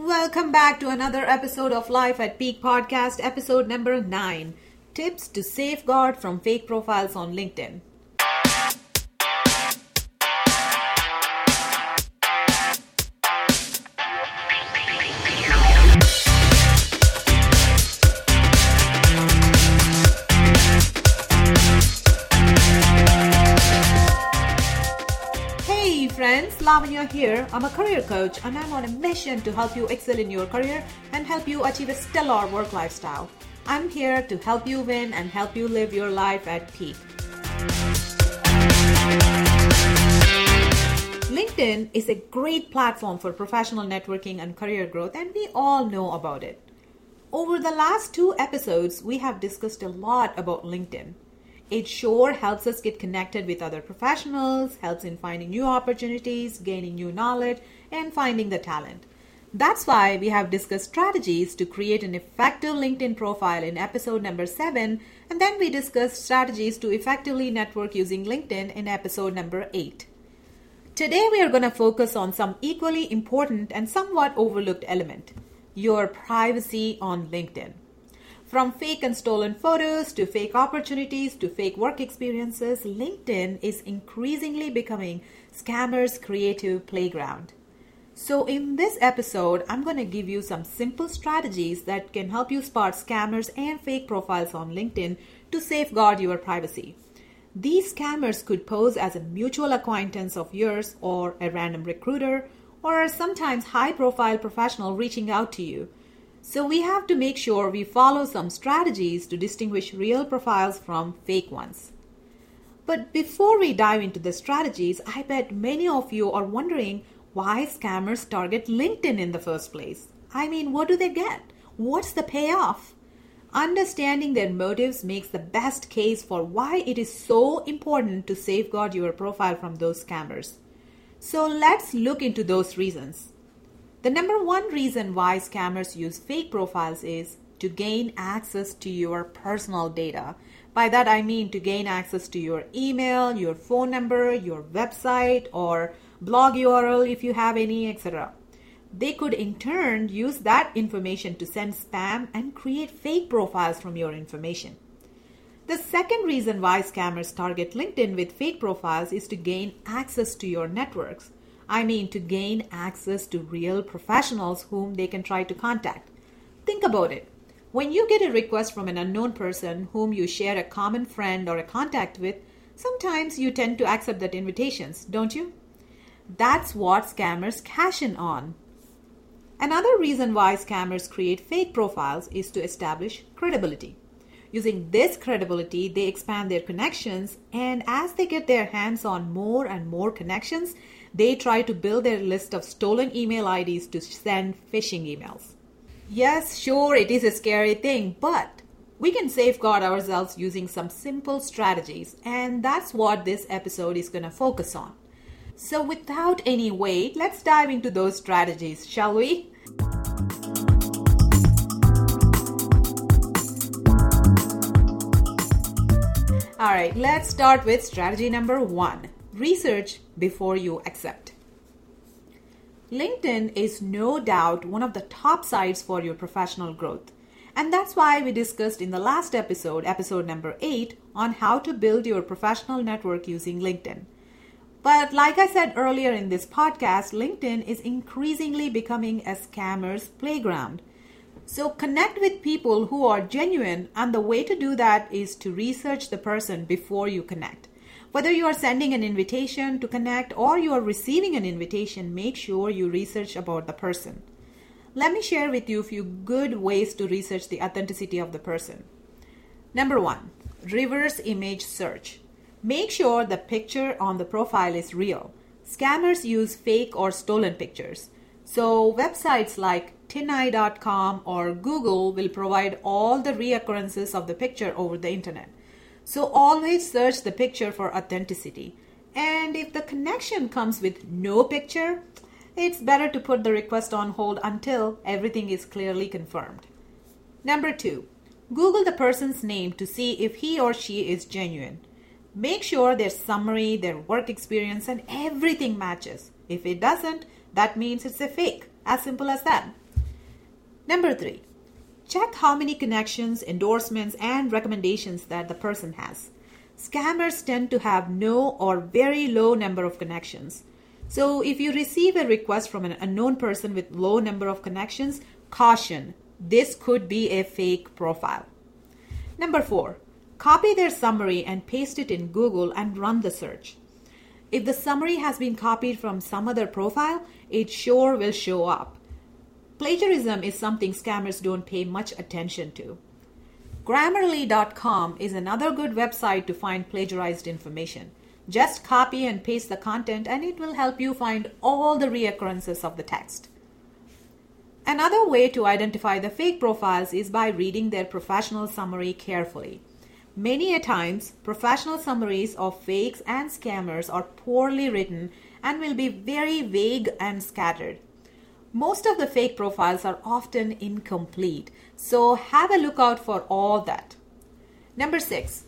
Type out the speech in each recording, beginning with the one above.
Welcome back to another episode of Life at Peak Podcast, episode number 9, Tips to Safeguard from Fake Profiles on LinkedIn. When you're here, I'm a career coach and I'm on a mission to help you excel in your career and help you achieve a stellar work lifestyle. I'm here to help you win and help you live your life at peak. LinkedIn is a great platform for professional networking and career growth, and we all know about it. Over the last 2 episodes, we have discussed a lot about LinkedIn. It sure helps us get connected with other professionals, helps in finding new opportunities, gaining new knowledge, and finding the talent. That's why we have discussed strategies to create an effective LinkedIn profile in episode number 7, and then we discussed strategies to effectively network using LinkedIn in episode number 8. Today we are going to focus on some equally important and somewhat overlooked element, your privacy on LinkedIn. From fake and stolen photos to fake opportunities to fake work experiences, LinkedIn is increasingly becoming scammers' creative playground. So in this episode, I'm going to give you some simple strategies that can help you spot scammers and fake profiles on LinkedIn to safeguard your privacy. These scammers could pose as a mutual acquaintance of yours or a random recruiter or sometimes high-profile professional reaching out to you. So we have to make sure we follow some strategies to distinguish real profiles from fake ones. But before we dive into the strategies, I bet many of you are wondering why scammers target LinkedIn in the first place. I mean, what do they get? What's the payoff? Understanding their motives makes the best case for why it is so important to safeguard your profile from those scammers. So let's look into those reasons. The number one reason why scammers use fake profiles is to gain access to your personal data. By that I mean to gain access to your email, your phone number, your website or blog URL if you have any, etc. They could in turn use that information to send spam and create fake profiles from your information. The second reason why scammers target LinkedIn with fake profiles is to gain access to your networks. I mean to gain access to real professionals whom they can try to contact. Think about it. When you get a request from an unknown person whom you share a common friend or a contact with, sometimes you tend to accept that invitations, don't you? That's what scammers cash in on. Another reason why scammers create fake profiles is to establish credibility. Using this credibility, they expand their connections, and as they get their hands on more and more connections, they try to build their list of stolen email IDs to send phishing emails. Yes, sure, it is a scary thing, but we can safeguard ourselves using some simple strategies, and that's what this episode is going to focus on. So without any wait, let's dive into those strategies, shall we? All right, let's start with strategy number 1, research before you accept. LinkedIn is no doubt one of the top sites for your professional growth. And that's why we discussed in the last episode number 8, on how to build your professional network using LinkedIn. But like I said earlier in this podcast, LinkedIn is increasingly becoming a scammer's playground. So connect with people who are genuine, and the way to do that is to research the person before you connect. Whether you are sending an invitation to connect or you are receiving an invitation, make sure you research about the person. Let me share with you a few good ways to research the authenticity of the person. Number 1, reverse image search. Make sure the picture on the profile is real. Scammers use fake or stolen pictures. So websites like TinEye.com or Google will provide all the reoccurrences of the picture over the internet. So always search the picture for authenticity. And if the connection comes with no picture, it's better to put the request on hold until everything is clearly confirmed. Number 2, Google the person's name to see if he or she is genuine. Make sure their summary, their work experience, and everything matches. If it doesn't, that means it's a fake. As simple as that. Number 3, check how many connections, endorsements, and recommendations that the person has. Scammers tend to have no or very low number of connections. So if you receive a request from an unknown person with low number of connections, caution, this could be a fake profile. Number 4, copy their summary and paste it in Google and run the search. If the summary has been copied from some other profile, it sure will show up. Plagiarism is something scammers don't pay much attention to. Grammarly.com is another good website to find plagiarized information. Just copy and paste the content and it will help you find all the reoccurrences of the text. Another way to identify the fake profiles is by reading their professional summary carefully. Many a times, professional summaries of fakes and scammers are poorly written and will be very vague and scattered. Most of the fake profiles are often incomplete, so have a look out for all that. Number 6,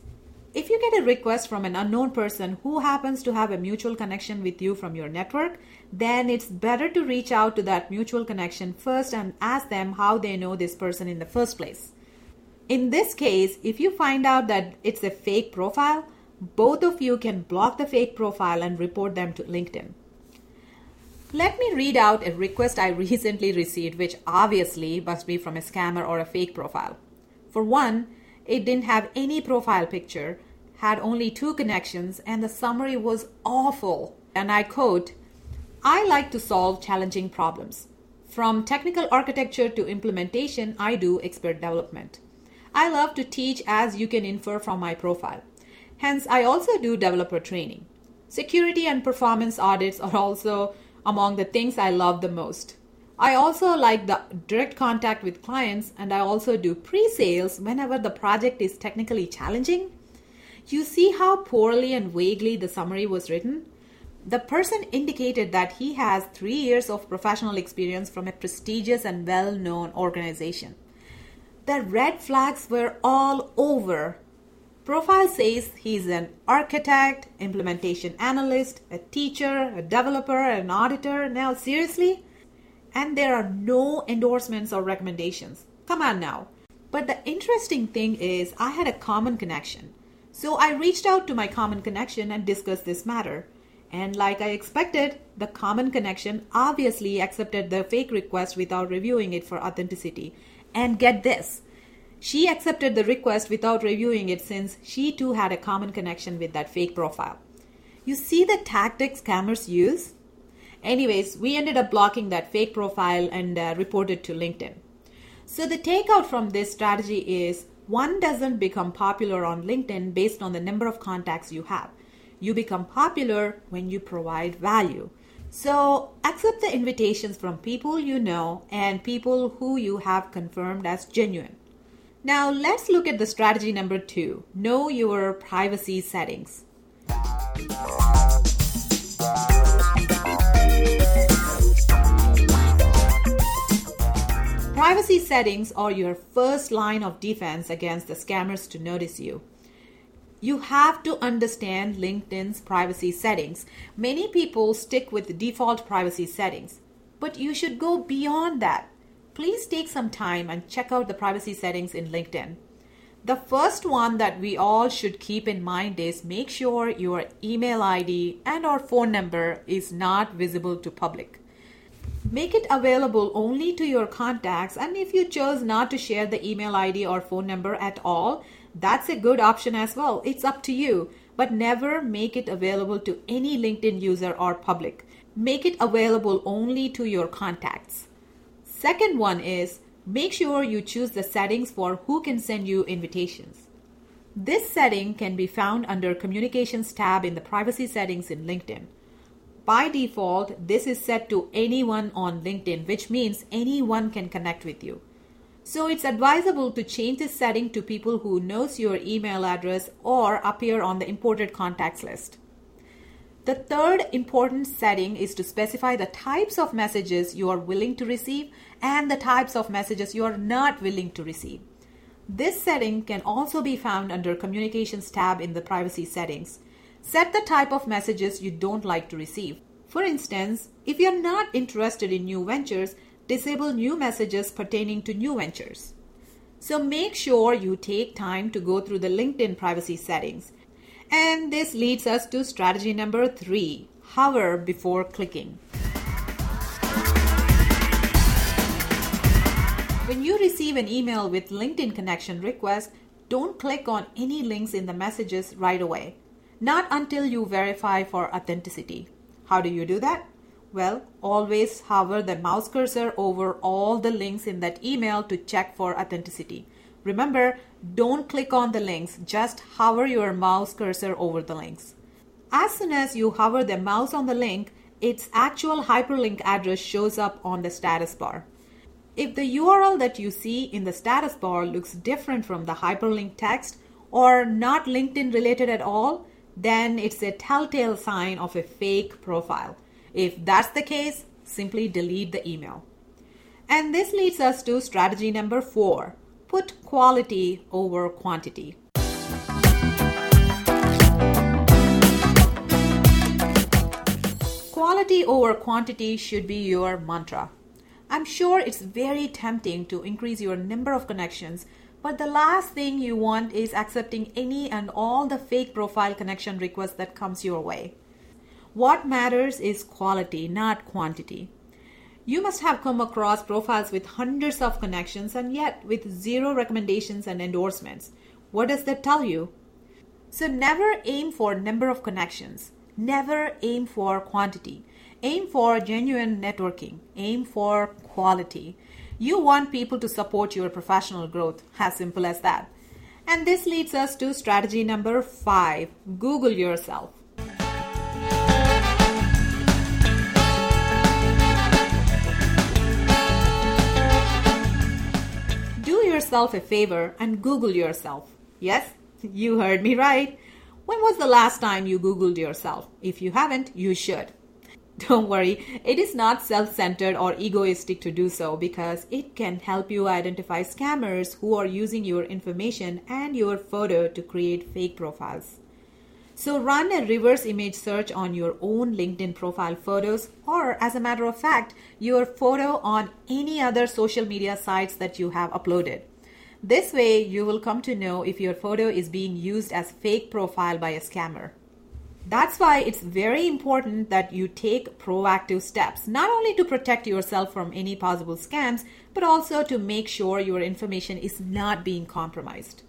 if you get a request from an unknown person who happens to have a mutual connection with you from your network, then it's better to reach out to that mutual connection first and ask them how they know this person in the first place. In this case, if you find out that it's a fake profile, both of you can block the fake profile and report them to LinkedIn. Let me read out a request I recently received, which obviously must be from a scammer or a fake profile. For one, it didn't have any profile picture, had only 2 connections, and the summary was awful. And I quote, "I like to solve challenging problems. From technical architecture to implementation, I do expert development. I love to teach, as you can infer from my profile. Hence, I also do developer training. Security and performance audits are also among the things I love the most. I also like the direct contact with clients, and I also do pre-sales whenever the project is technically challenging." You see how poorly and vaguely the summary was written? The person indicated that he has 3 years of professional experience from a prestigious and well-known organization. The red flags were all over. Profile says he's an architect, implementation analyst, a teacher, a developer, an auditor. Now, seriously? And there are no endorsements or recommendations. Come on now. But the interesting thing is I had a common connection. So I reached out to my common connection and discussed this matter. And like I expected, the common connection obviously accepted the fake request without reviewing it for authenticity. And get this, she accepted the request without reviewing it since she too had a common connection with that fake profile. You see the tactics scammers use? Anyways, we ended up blocking that fake profile and reported to LinkedIn. So the takeout from this strategy is one doesn't become popular on LinkedIn based on the number of contacts you have. You become popular when you provide value. So accept the invitations from people you know and people who you have confirmed as genuine. Now let's look at the strategy number 2, know your privacy settings. Privacy settings are your first line of defense against the scammers to notice you. You have to understand LinkedIn's privacy settings. Many people stick with the default privacy settings, but you should go beyond that. Please take some time and check out the privacy settings in LinkedIn. The first one that we all should keep in mind is make sure your email ID and/or phone number is not visible to public. Make it available only to your contacts, and if you chose not to share the email ID or phone number at all, that's a good option as well. It's up to you, but never make it available to any LinkedIn user or public. Make it available only to your contacts. Second one is make sure you choose the settings for who can send you invitations. This setting can be found under Communications tab in the Privacy settings in LinkedIn. By default, this is set to anyone on LinkedIn, which means anyone can connect with you. So it's advisable to change this setting to people who knows your email address or appear on the imported contacts list. The third important setting is to specify the types of messages you are willing to receive and the types of messages you are not willing to receive. This setting can also be found under Communications tab in the Privacy settings. Set the type of messages you don't like to receive. For instance, if you're not interested in new ventures, disable new messages pertaining to new ventures. So make sure you take time to go through the LinkedIn privacy settings. And this leads us to strategy number 3, hover before clicking. When you receive an email with LinkedIn connection request, don't click on any links in the messages right away. Not until you verify for authenticity. How do you do that? Well, always hover the mouse cursor over all the links in that email to check for authenticity. Remember, don't click on the links, just hover your mouse cursor over the links. As soon as you hover the mouse on the link, its actual hyperlink address shows up on the status bar. If the URL that you see in the status bar looks different from the hyperlink text or not LinkedIn related at all, then it's a telltale sign of a fake profile. If that's the case, simply delete the email. And this leads us to strategy number 4, put quality over quantity. Quality over quantity should be your mantra. I'm sure it's very tempting to increase your number of connections, but the last thing you want is accepting any and all the fake profile connection requests that comes your way. What matters is quality, not quantity. You must have come across profiles with hundreds of connections and yet with zero recommendations and endorsements. What does that tell you? So never aim for number of connections. Never aim for quantity. Aim for genuine networking. Aim for quality. You want people to support your professional growth. As simple as that. And this leads us to strategy number 5, Google yourself. Yourself a favor and Google yourself. Yes, you heard me right. When was the last time you Googled yourself? If you haven't, you should. Don't worry, it is not self-centered or egoistic to do so because it can help you identify scammers who are using your information and your photo to create fake profiles. So run a reverse image search on your own LinkedIn profile photos or, as a matter of fact, your photo on any other social media sites that you have uploaded. This way, you will come to know if your photo is being used as fake profile by a scammer. That's why it's very important that you take proactive steps, not only to protect yourself from any possible scams, but also to make sure your information is not being compromised.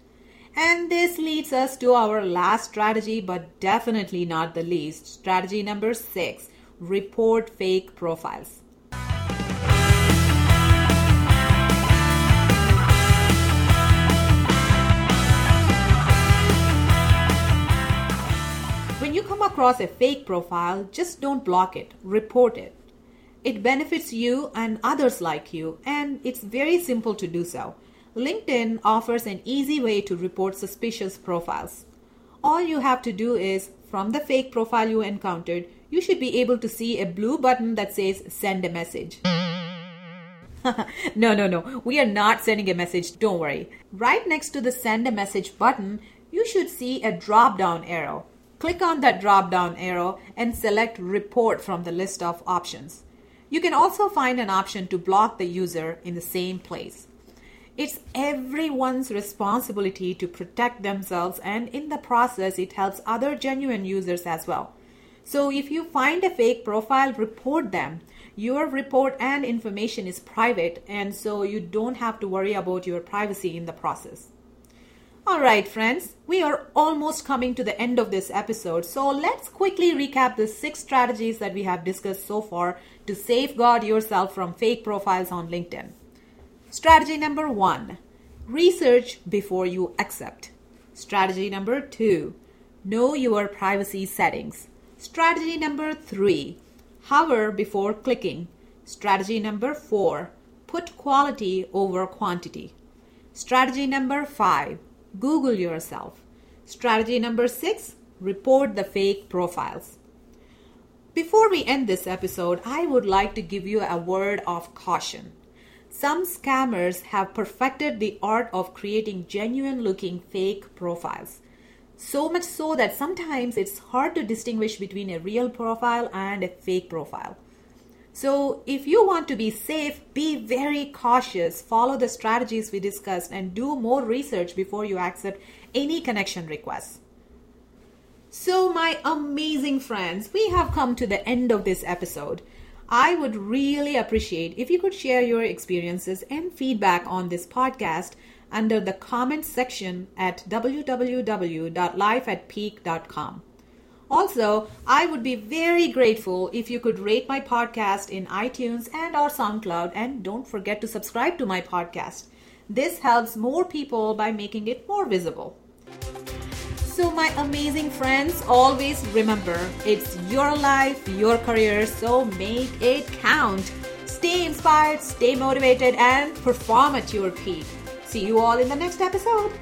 And this leads us to our last strategy, but definitely not the least, strategy number 6, report fake profiles. When you come across a fake profile, just don't block it, report it. It benefits you and others like you, and it's very simple to do so. LinkedIn offers an easy way to report suspicious profiles. All you have to do is, from the fake profile you encountered, you should be able to see a blue button that says send a message. No, we are not sending a message, don't worry. Right next to the send a message button, you should see a drop-down arrow. Click on that drop-down arrow and select Report from the list of options. You can also find an option to block the user in the same place. It's everyone's responsibility to protect themselves, and in the process, it helps other genuine users as well. So if you find a fake profile, report them. Your report and information is private, and so you don't have to worry about your privacy in the process. Alright friends, we are almost coming to the end of this episode, so let's quickly recap the 6 strategies that we have discussed so far to safeguard yourself from fake profiles on LinkedIn. Strategy number 1, research before you accept. Strategy number 2, know your privacy settings. Strategy number 3, hover before clicking. Strategy number 4, put quality over quantity. Strategy number 5, Google yourself. Strategy number 6, report the fake profiles. Before we end this episode, I would like to give you a word of caution. Some scammers have perfected the art of creating genuine-looking fake profiles. So much so that sometimes it's hard to distinguish between a real profile and a fake profile. So if you want to be safe, be very cautious, follow the strategies we discussed, and do more research before you accept any connection requests. So my amazing friends, we have come to the end of this episode. I would really appreciate if you could share your experiences and feedback on this podcast under the comments section at www.lifeatpeak.com. Also, I would be very grateful if you could rate my podcast in iTunes and or SoundCloud, and don't forget to subscribe to my podcast. This helps more people by making it more visible. So my amazing friends, always remember, it's your life, your career, so make it count. Stay inspired, stay motivated, and perform at your peak. See you all in the next episode.